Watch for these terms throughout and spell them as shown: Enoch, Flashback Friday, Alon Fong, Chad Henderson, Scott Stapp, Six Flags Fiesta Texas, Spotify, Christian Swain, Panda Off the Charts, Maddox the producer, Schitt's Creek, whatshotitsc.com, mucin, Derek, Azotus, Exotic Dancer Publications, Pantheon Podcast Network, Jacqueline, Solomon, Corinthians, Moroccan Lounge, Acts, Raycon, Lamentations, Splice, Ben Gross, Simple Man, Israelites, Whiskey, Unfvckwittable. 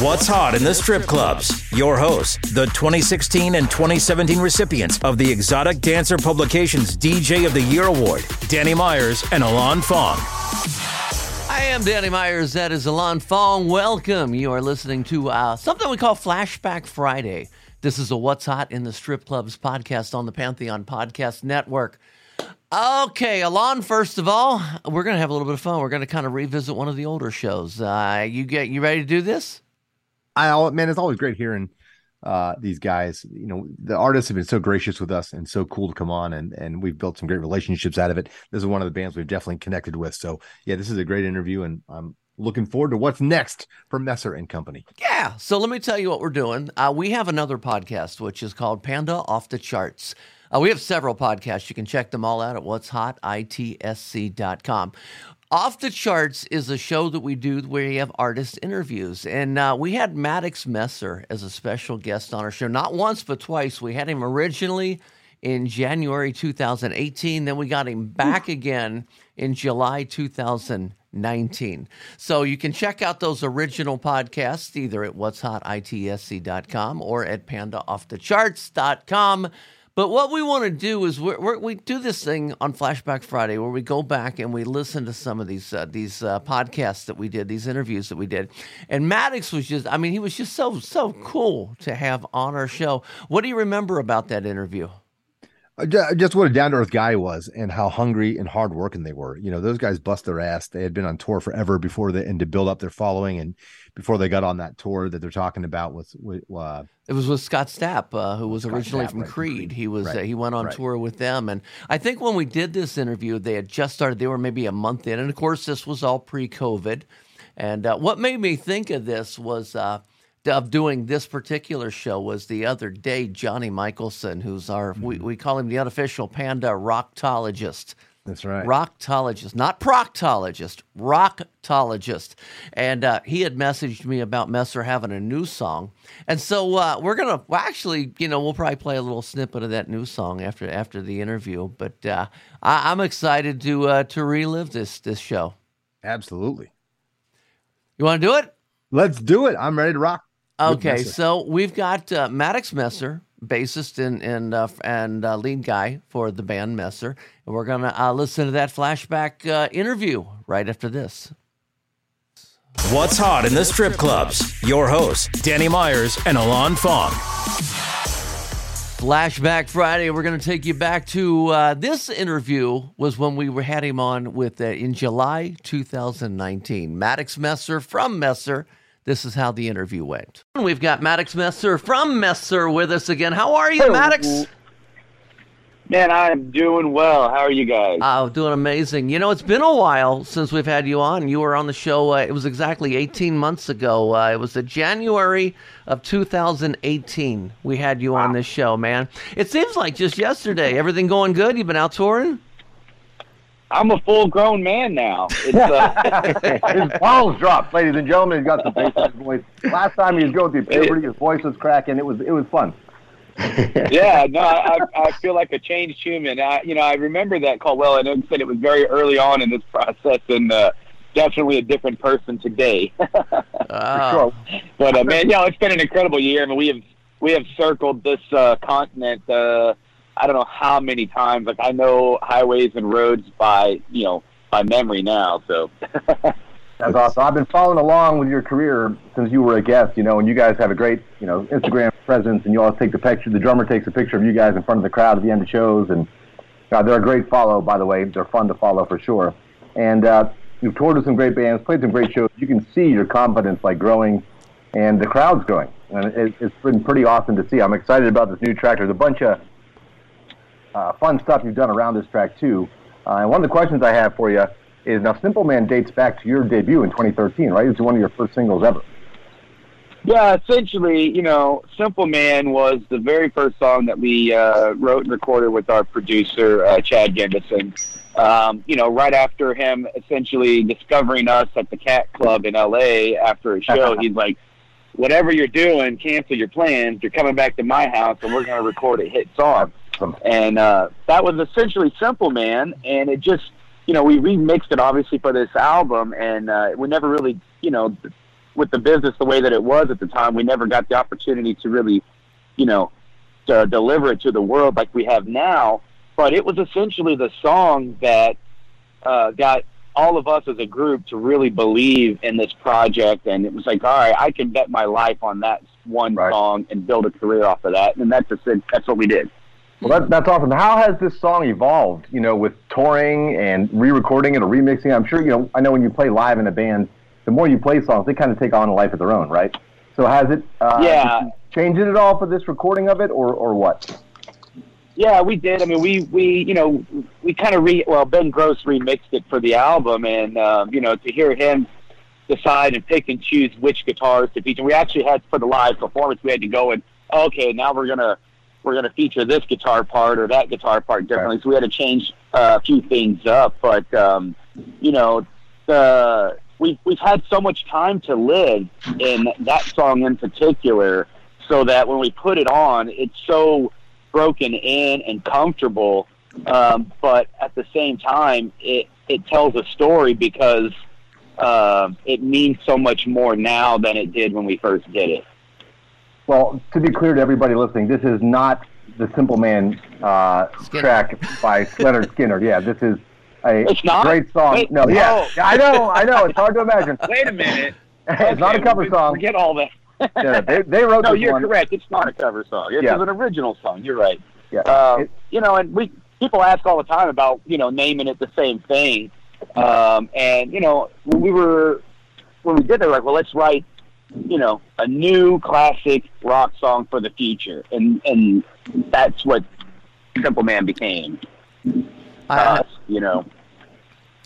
What's Hot in the Strip Clubs? Your hosts, the 2016 and 2017 recipients of the Exotic Dancer Publications DJ of the Year Award, Danny Myers and Alon Fong. I am Danny Myers. That is Alon Fong. Welcome. You are listening to something we call Flashback Friday. This is a What's Hot in the Strip Clubs podcast on the Pantheon Podcast Network. Okay, Alon, first of all, we're going to have a little bit of fun. We're going to kind of revisit one of the older shows. You ready to do this? It's always great hearing these guys. You know, the artists have been so gracious with us and so cool to come on, and we've built some great relationships out of it. This is one of the bands we've definitely connected with. So, yeah, this is a great interview, and I'm looking forward to what's next from Messer and Company. Yeah, so let me tell you what we're doing. We have another podcast, which is called Panda Off the Charts. We have several podcasts. You can check them all out at whatshotitsc.com. Off the Charts is a show that we do where you have artist interviews. And we had Maddox Messer as a special guest on our show. Not once, but twice. We had him originally in January 2018. Then we got him back again in July 2019. So you can check out those original podcasts either at whatshotitsc.com or at pandaoffthecharts.com. But what we want to do is we do this thing on Flashback Friday where we go back and we listen to some of these podcasts that we did, these interviews that we did. And Maddox was just so cool to have on our show. What do you remember about that interview? Just what a down-to-earth guy was and how hungry and hard-working they were. You know, those guys bust their ass. They had been on tour forever and to build up their following and before they got on that tour that they're talking about with it was with Scott Stapp, who was originally from Creed. He went on tour with them. And I think when we did this interview, they had just started. They were maybe a month in. And, of course, this was all pre-COVID. And what made me think of this was of doing this particular show was the other day, Johnny Michelson, who's our, we call him the unofficial panda roctologist. That's right. Roctologist, not proctologist, roctologist. And he had messaged me about Messer having a new song. And so we'll probably play a little snippet of that new song after the interview. But I'm excited to relive this show. Absolutely. You want to do it? Let's do it. I'm ready to rock. Okay, so we've got Maddox Messer, bassist and lead guy for the band Messer. And we're going to listen to that Flashback interview right after this. What's Hot in the Strip Clubs? Your hosts, Danny Myers and Alon Fong. Flashback Friday, we're going to take you back to this interview was when we had him on with in July 2019. Maddox Messer from Messer. This is how the interview went. We've got Maddox Messer from Messer with us again. How are you, Hello, Maddox? Man, I'm doing well. How are you guys? Oh, doing amazing. You know, it's been a while since we've had you on. You were on the show, it was exactly 18 months ago. It was the January of 2018 we had you on this show, man. It seems like just yesterday. Everything going good? You've been out touring? I'm a full-grown man now. It's, his balls dropped, ladies and gentlemen. He's got the bass in his voice. Last time he was going through puberty, his voice was cracking. It was fun. Yeah, no, I feel like a changed human. I remember that call well. I know you said it was very early on in this process, and definitely a different person today. For sure. But man, it's been an incredible year. I mean, we have circled this continent. I don't know how many times. Like I know highways and roads by memory now. So that's awesome. I've been following along with your career since you were a guest. You know, and you guys have a great Instagram presence, and you always take the picture. The drummer takes a picture of you guys in front of the crowd at the end of shows, and they're a great follow. By the way, they're fun to follow for sure. And you've toured with some great bands, played some great shows. You can see your confidence growing, and the crowd's growing, and it's been pretty awesome to see. I'm excited about this new track. There's a bunch of fun stuff you've done around this track too. And one of the questions I have for you is, now Simple Man dates back to your debut in 2013, right? It's one of your first singles ever. Yeah, essentially, Simple Man was the very first song that we wrote and recorded with our producer, Chad Henderson. Right after him essentially discovering us at the Cat Club in L.A. after a show, he's like, whatever you're doing, cancel your plans. You're coming back to my house, and we're going to record a hit song. And that was essentially Simple Man, and it just, we remixed it obviously for this album, and we never really, with the business the way that it was at the time, we never got the opportunity to really, you know, to deliver it to the world like we have now. But it was essentially the song that got all of us as a group to really believe in this project. And it was like, all right, I can bet my life on that one song and build a career off of that. And that's what we did. Well, that's awesome. How has this song evolved, you know, with touring and re-recording it or remixing? I'm sure, you know, I know when you play live in a band, the more you play songs, they kind of take on a life of their own, right? So has it changed it at all for this recording of it, or what? Yeah, we did. I mean, we Ben Gross remixed it for the album, and, you know, to hear him decide and pick and choose which guitars to feature. We actually had, for the live performance, we had to go and, okay, now we're going to feature this guitar part or that guitar part differently. Right. So we had to change a few things up, but, you know, we've had so much time to live in that song in particular, so that when we put it on, it's so broken in and comfortable. But at the same time, it tells a story because it means so much more now than it did when we first did it. Well, to be clear to everybody listening, this is not the Simple Man track by Leonard Skinner. Yeah, this is a great song. Wait, no, yeah, I know. It's hard to imagine. Wait a minute. It's not a cover song. Forget all that. Yeah, they wrote. No, this you're correct. It's not a cover song. It was an original song. You're right. Yeah. You know, and people ask all the time about, you know, naming it the same thing. And you know, when we did it, like, well, let's write, you know, a new classic rock song for the future, and that's what Simple Man became. You know,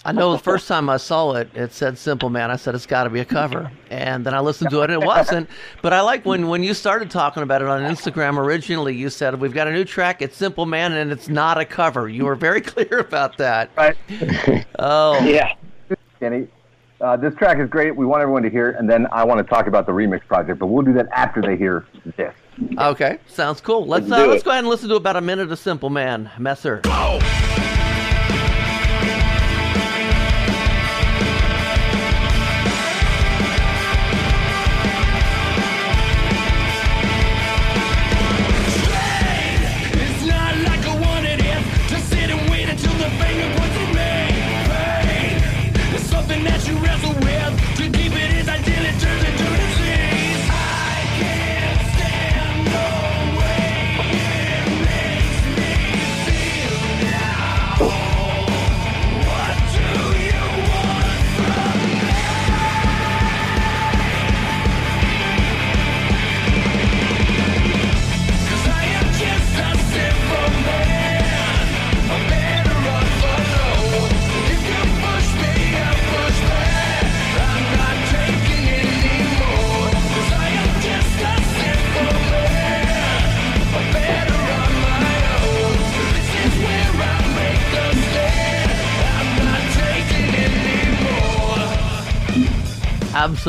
I know the first time I saw it, it said Simple Man. I said, it's got to be a cover. And then I listened to it, and it wasn't. But I like when you started talking about it on Instagram originally, you said, we've got a new track, it's Simple Man, and it's not a cover. You were very clear about that. Right. Oh. Yeah. Kenny, this track is great. We want everyone to hear it, and then I want to talk about the remix project, but we'll do that after they hear this. Okay. Sounds cool. Let's go ahead and listen to about a minute of Simple Man. Messer. Go!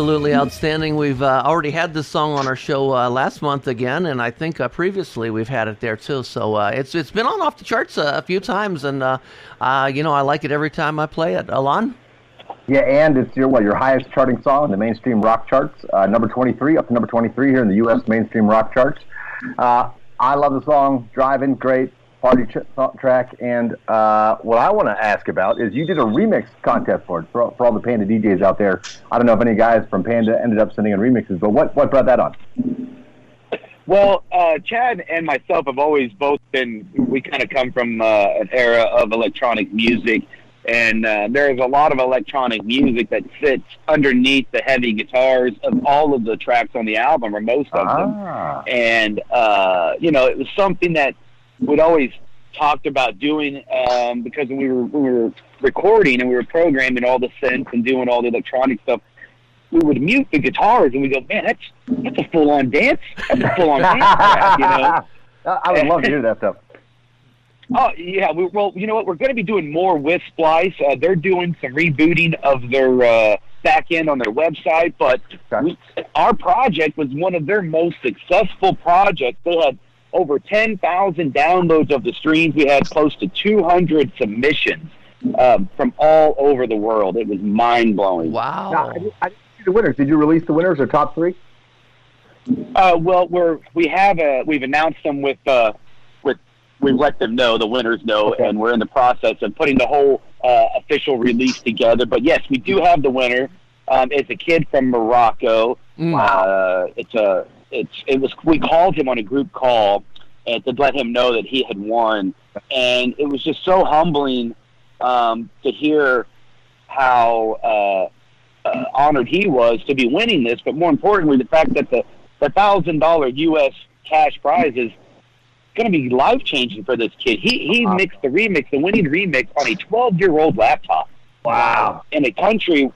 Absolutely outstanding. We've already had this song on our show last month again, and I think previously we've had it there too. So it's been on Off the Charts a few times, and you know, I like it every time I play it. Alon? Yeah, and it's your highest charting song in the mainstream rock charts, number 23 here in the U.S. mainstream rock charts. I love the song, driving, great party track, and what I want to ask about is you did a remix contest for all the Panda DJs out there. I don't know if any guys from Panda ended up sending in remixes, but what brought that on? Well, Chad and myself have always both been, we kind of come from an era of electronic music, and there is a lot of electronic music that sits underneath the heavy guitars of all of the tracks on the album, or most of them, and you know, it was something that we'd always talked about doing, because we were recording and we were programming all the synths and doing all the electronic stuff. We would mute the guitars and we go, man, that's a full on dance. That's a full on dance track, you know. I would love to hear that stuff. Oh yeah, well, you know what? We're going to be doing more with Splice. They're doing some rebooting of their back end on their website, but our project was one of their most successful projects. They had over 10,000 downloads of the streams. We had close to 200 submissions from all over the world. It was mind-blowing. Wow. Now, I see the winners. Did you release the winners or top three? Well, we've announced them we've let them know, the winners know, okay. And we're in the process of putting the whole official release together. But yes, we do have the winner. It's a kid from Morocco. Wow. We called him on a group call and to let him know that he had won, and it was just so humbling to hear how honored he was to be winning this, but more importantly, the fact that the $1,000 U.S. cash prize is going to be life changing for this kid. He mixed the winning remix on a 12-year-old laptop. Wow! In a country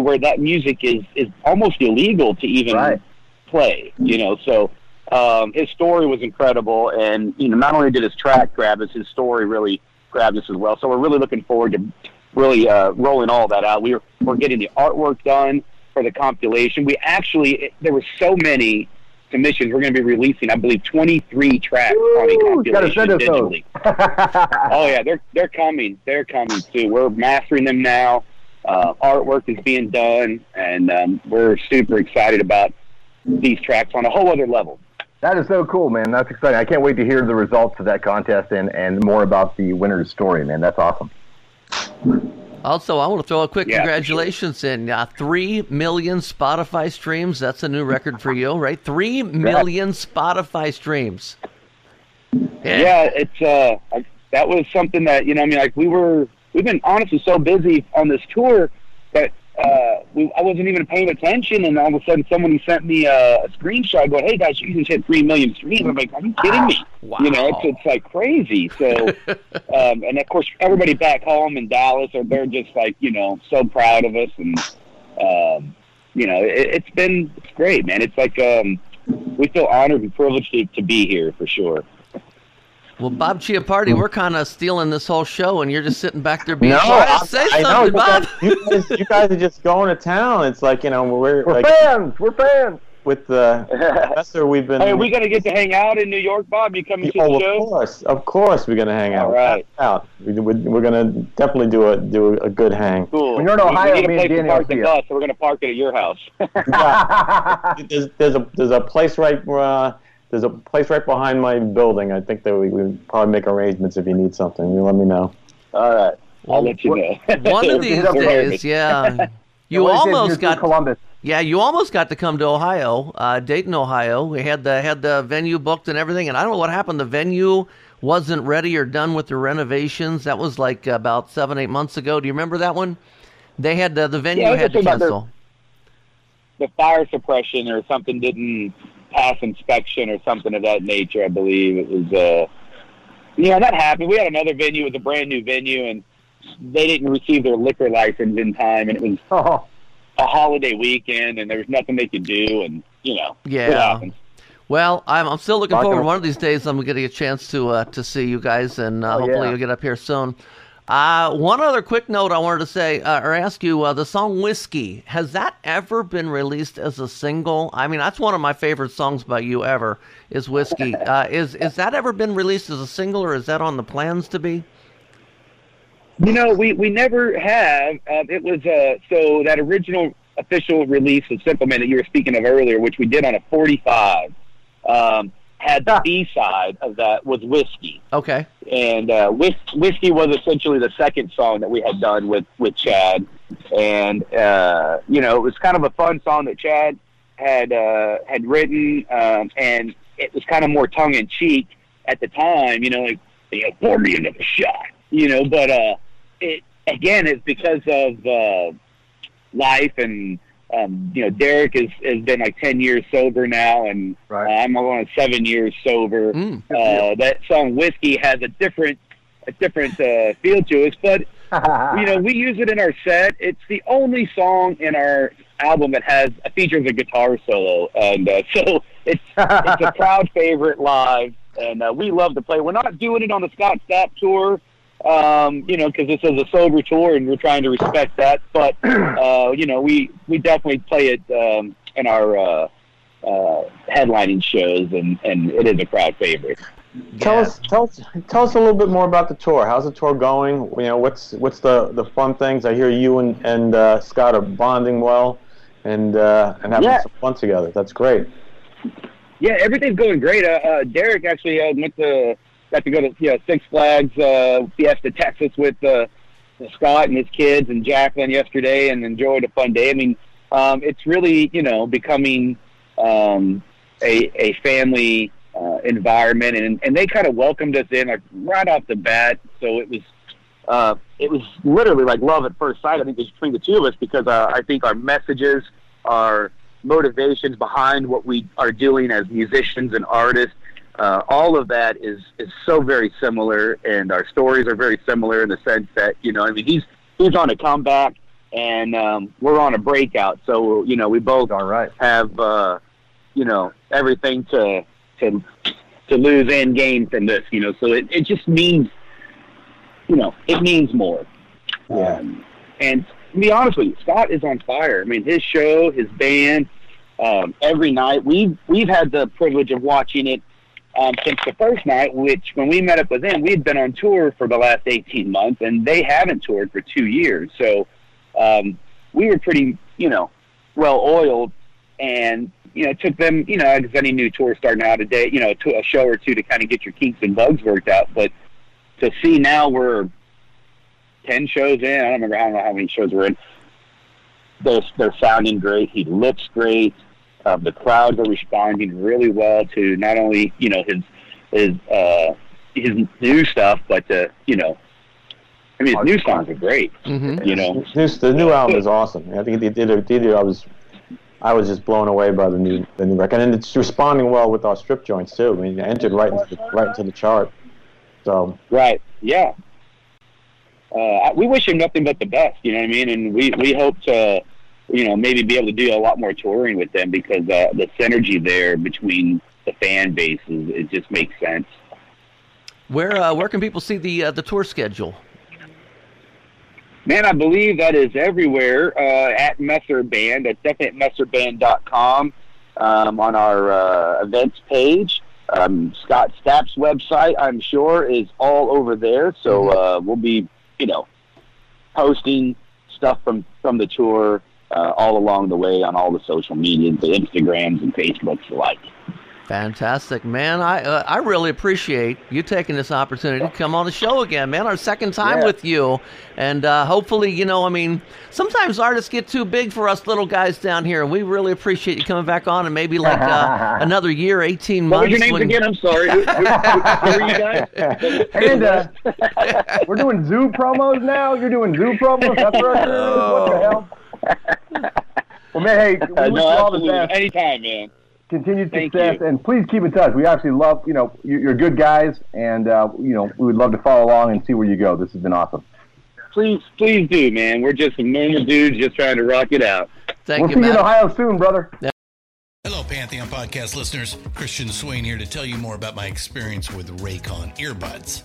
where that music is almost illegal to even play, you know. So his story was incredible, and you know, not only did his track grab us, his story really grabbed us as well. So we're really looking forward to really rolling all that out. We're getting the artwork done for the compilation. There were so many submissions. We're going to be releasing, I believe, 23 tracks on a compilation digitally. Oh yeah, they're coming. They're coming too. We're mastering them now. Artwork is being done, and we're super excited about these tracks on a whole other level. That is so cool, man. That's exciting. I can't wait to hear the results of that contest and more about the winner's story, man. That's awesome. Also, I want to throw a quick congratulations in. 3 million Spotify streams. That's a new record for you, right? 3 million Spotify streams. Yeah, it's that was something that, you know, I mean, like we've been honestly so busy on this tour that I wasn't even paying attention, and all of a sudden somebody sent me a screenshot going, "Hey guys, you just hit 3 million streams." I'm like, "Are you kidding me?" Wow. You know, it's like crazy. So, and of course, everybody back home in Dallas, they're just like, you know, so proud of us, and you know, it's great, man. It's like we feel honored and privileged to be here for sure. Well, Bob Chiapardi, we're kind of stealing this whole show, and you're just sitting back there being something, Bob. You guys are just going to town. It's like, you know, we're fans. With the professor, we've been... Hey, are we going to get to hang out in New York, Bob? You coming to the show? Of course we're going to hang out. All right. We're going to definitely do a good hang. Cool. When you're in Ohio, we need a place to park the bus, so we're going to park it at your house. There's a place right... There's a place right behind my building. I think that we probably make arrangements if you need something. You let me know. All right. I'll let you know. One of these days, yeah. You almost got Columbus. Yeah, you almost got to come to Ohio, Dayton, Ohio. We had the venue booked and everything, and I don't know what happened. The venue wasn't ready or done with the renovations. That was like about 7-8 months ago. Do you remember that one? They had the venue had to cancel. The fire suppression or something didn't pass inspection or something of that nature, I believe. It was, that happened. We had another venue. It was a brand-new venue, and they didn't receive their liquor license in time, and it was a holiday weekend, and there was nothing they could do, and, you know. Yeah. Well, I'm still looking forward. One of these days I'm going to get a chance to see you guys, and hopefully you'll get up here soon. One other quick note I wanted to say or ask you, the song Whiskey, has that ever been released as a single? I mean, that's one of my favorite songs by you ever is Whiskey. Is that ever been released as a single, or is that on the plans to be? You know, we never have. It was so that original official release of Simple Man that you were speaking of earlier, which we did on a 45, had the B-side of that was Whiskey. Okay. And Whiskey was essentially the second song that we had done with Chad. And, you know, it was kind of a fun song that Chad had written, and it was kind of more tongue-in-cheek at the time, you know, like, you know, pour me another shot, you know. But, it's because of life and... you know, Derek has been like 10 years sober now, and I'm only 7 years sober. That song Whiskey has a different feel to us, but you know, we use it in our set. It's the only song in our album that features a guitar solo, and so it's a proud favorite live, and we love to play. We're not doing it on the Scott Stapp tour. You know, because this is a sober tour, and we're trying to respect that. But you know, we definitely play it in our headlining shows, and it is a crowd favorite. Yeah. Tell us a little bit more about the tour. How's the tour going? You know, what's the fun things? I hear you and Scott are bonding well, and having some fun together. That's great. Yeah, everything's going great. Derek actually got to go to Six Flags Fiesta Texas with Scott and his kids and Jacqueline yesterday, and enjoyed a fun day. I mean, it's really becoming a family environment, and they kind of welcomed us in like right off the bat. So it was literally like love at first sight, I think, between the two of us, because I think our messages, our motivations behind what we are doing as musicians and artists, all of that is so very similar, and our stories are very similar in the sense that, he's on a comeback and we're on a breakout. So, we both have, everything to lose and gain from this, so it just means, it means more. Yeah. And to be honest with you, Scott is on fire. I mean, his show, his band, every night. We've had the privilege of watching it since the first night, which when we met up with them, we had been on tour for the last 18 months, and they haven't toured for 2 years. So we were pretty, well-oiled, and, it took them, as any new tour starting out a day, a show or two to kind of get your kinks and bugs worked out. But to see now we're 10 shows in. I don't know how many shows we're in. They're sounding great. He looks great. The crowds are responding really well to not only his new stuff, but his new songs are great. Mm-hmm. The new album is awesome. I think I was just blown away by the new record, and it's responding well with our strip joints too. I mean, it entered right into the chart. So right, yeah. We wish him nothing but the best, and we hope to, maybe be able to do a lot more touring with them, because the synergy there between the fan bases, it just makes sense. Where can people see the tour schedule? Man, I believe that is everywhere at Messer Band. That's definitely at MesserBand.com, on our events page. Scott Stapp's website, I'm sure, is all over there. So we'll be, posting stuff from the tour all along the way on all the social medias, the Instagrams and Facebooks alike. Fantastic, man. I really appreciate you taking this opportunity to come on the show again, man. Our second time with you. And hopefully, sometimes artists get too big for us little guys down here. We really appreciate you coming back on, and maybe like another year, 18 months. What was your name again? I'm sorry. Who are you guys? And we're doing Zoo promos now? You're doing Zoo promos? That's right. What the hell? Well, man, hey, we wish you all the best. Anytime, man. Continued success, and please keep in touch. We actually love, you're good guys, and, we would love to follow along and see where you go. This has been awesome. Please do, man. We're just some normal dudes just trying to rock it out. We'll see you in Ohio soon, brother. Yeah. Hello, Pantheon Podcast listeners. Christian Swain here to tell you more about my experience with Raycon earbuds.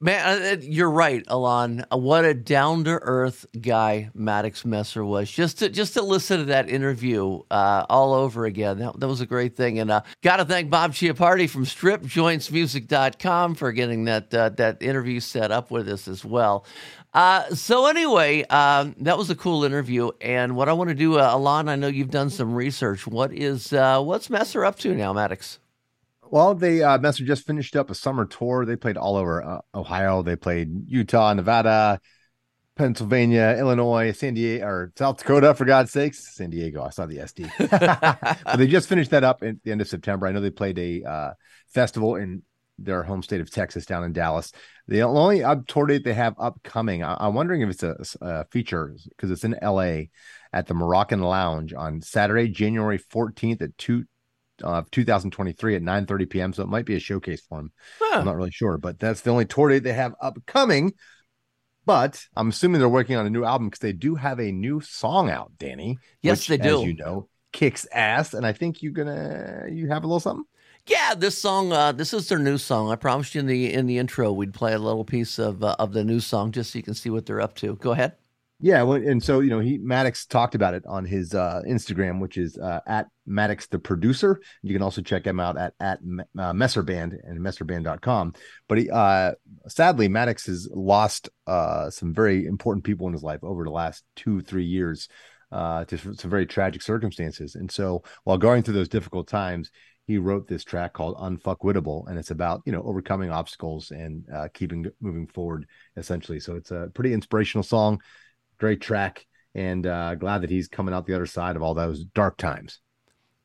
Man, you're right, Alon. What a down-to-earth guy Maddox Messer was. Just to listen to that interview all over again, that was a great thing. And got to thank Bob Chiapardi from StripJointsMusic.com for getting that interview set up with us as well. So anyway, that was a cool interview. And what I want to do, Alon, I know you've done some research. What's Messer up to now, Maddox? Well, Messer just finished up a summer tour. They played all over Ohio. They played Utah, Nevada, Pennsylvania, Illinois, San Diego, or South Dakota, for God's sakes. San Diego, I saw the SD. But they just finished that up at the end of September. I know they played a festival in their home state of Texas down in Dallas. The only tour date they have upcoming, I'm wondering if it's a feature, because it's in L.A. at the Moroccan Lounge on Saturday, January 14th at 2023 at 9:30 p.m. So it might be a showcase for them. Huh. I'm not really sure, but that's the only tour date they have upcoming. But I'm assuming they're working on a new album, because they do have a new song out, Danny. Yes, which, they do. As you know, kicks ass, and I think you have a little something. Yeah, this song, this is their new song. I promised you in the intro we'd play a little piece of the new song, just so you can see what they're up to. Go ahead. Yeah, well, and so, you know, Maddox talked about it on his Instagram, which is at Maddox the Producer. You can also check him out at Messer Band and MesserBand.com. But he, sadly, Maddox has lost some very important people in his life over the last 2-3 years to some very tragic circumstances. And so while going through those difficult times, he wrote this track called Unfvckwittable, and it's about, you know, overcoming obstacles and keeping moving forward, essentially. So it's a pretty inspirational song. Great track, and glad that he's coming out the other side of all those dark times.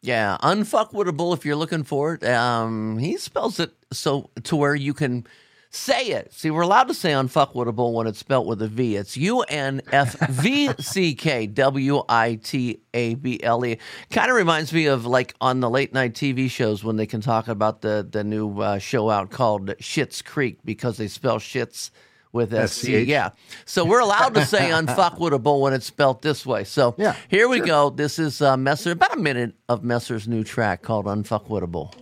Yeah, Unfvckwittable, if you're looking for it. He spells it so to where you can say it. See, we're allowed to say Unfvckwittable when it's spelled with a V. It's UNFVCKWITABLE. Kind of reminds me of, like, on the late-night TV shows when they can talk about the new show out called Schitt's Creek, because they spell Schitt's with SC, yeah. So we're allowed to say Unfvckwittable when it's spelt this way. So yeah, here we go. This is Messer, about a minute of Messer's new track called Unfvckwittable.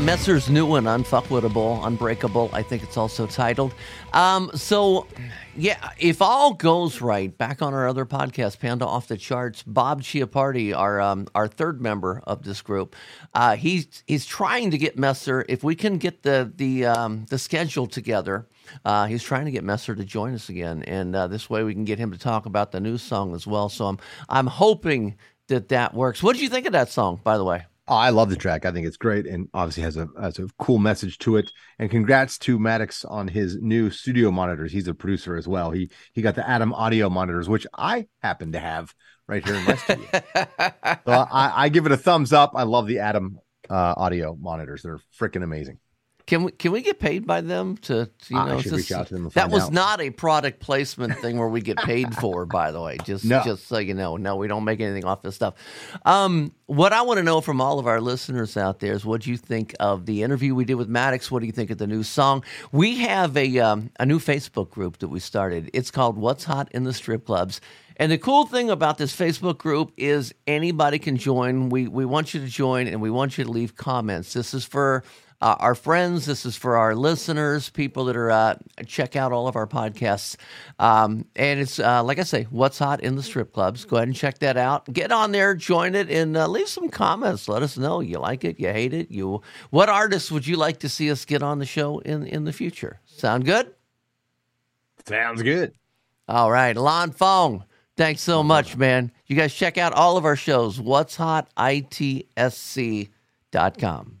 Messer's new one, Unfvckwittable, Unbreakable, I think it's also titled. So, yeah, if all goes right, back on our other podcast, Panda Off the Charts, Bob Chiapardi, our third member of this group, he's trying to get Messer, if we can get the schedule together, he's trying to get Messer to join us again, and this way we can get him to talk about the new song as well. So I'm hoping that works. What did you think of that song, by the way? I love the track. I think it's great, and obviously has a cool message to it. And congrats to Maddox on his new studio monitors. He's a producer as well. He got the Atom audio monitors, which I happen to have right here in my studio. So I give it a thumbs up. I love the Atom audio monitors. They're freaking amazing. Can we get paid by them to, you know, reach out to them and find out. Not a product placement thing where we get paid for, by the way, just so you know, no, we don't make anything off this stuff. What I want to know from all of our listeners out there is, what do you think of the interview we did with Maddox? What do you think of the new song? We have a new Facebook group that we started. It's called What's Hot in the Strip Clubs. And the cool thing about this Facebook group is anybody can join. We want you to join, and we want you to leave comments. This is for our friends, this is for our listeners, people that are check out all of our podcasts. And it's, like I say, What's Hot in the Strip Clubs. Go ahead and check that out. Get on there, join it, and leave some comments. Let us know you like it, you hate it. What artists would you like to see us get on the show in the future? Sound good? Sounds good. All right. Alon Fong, thanks so much, man. You guys check out all of our shows, whatshotitsc.com.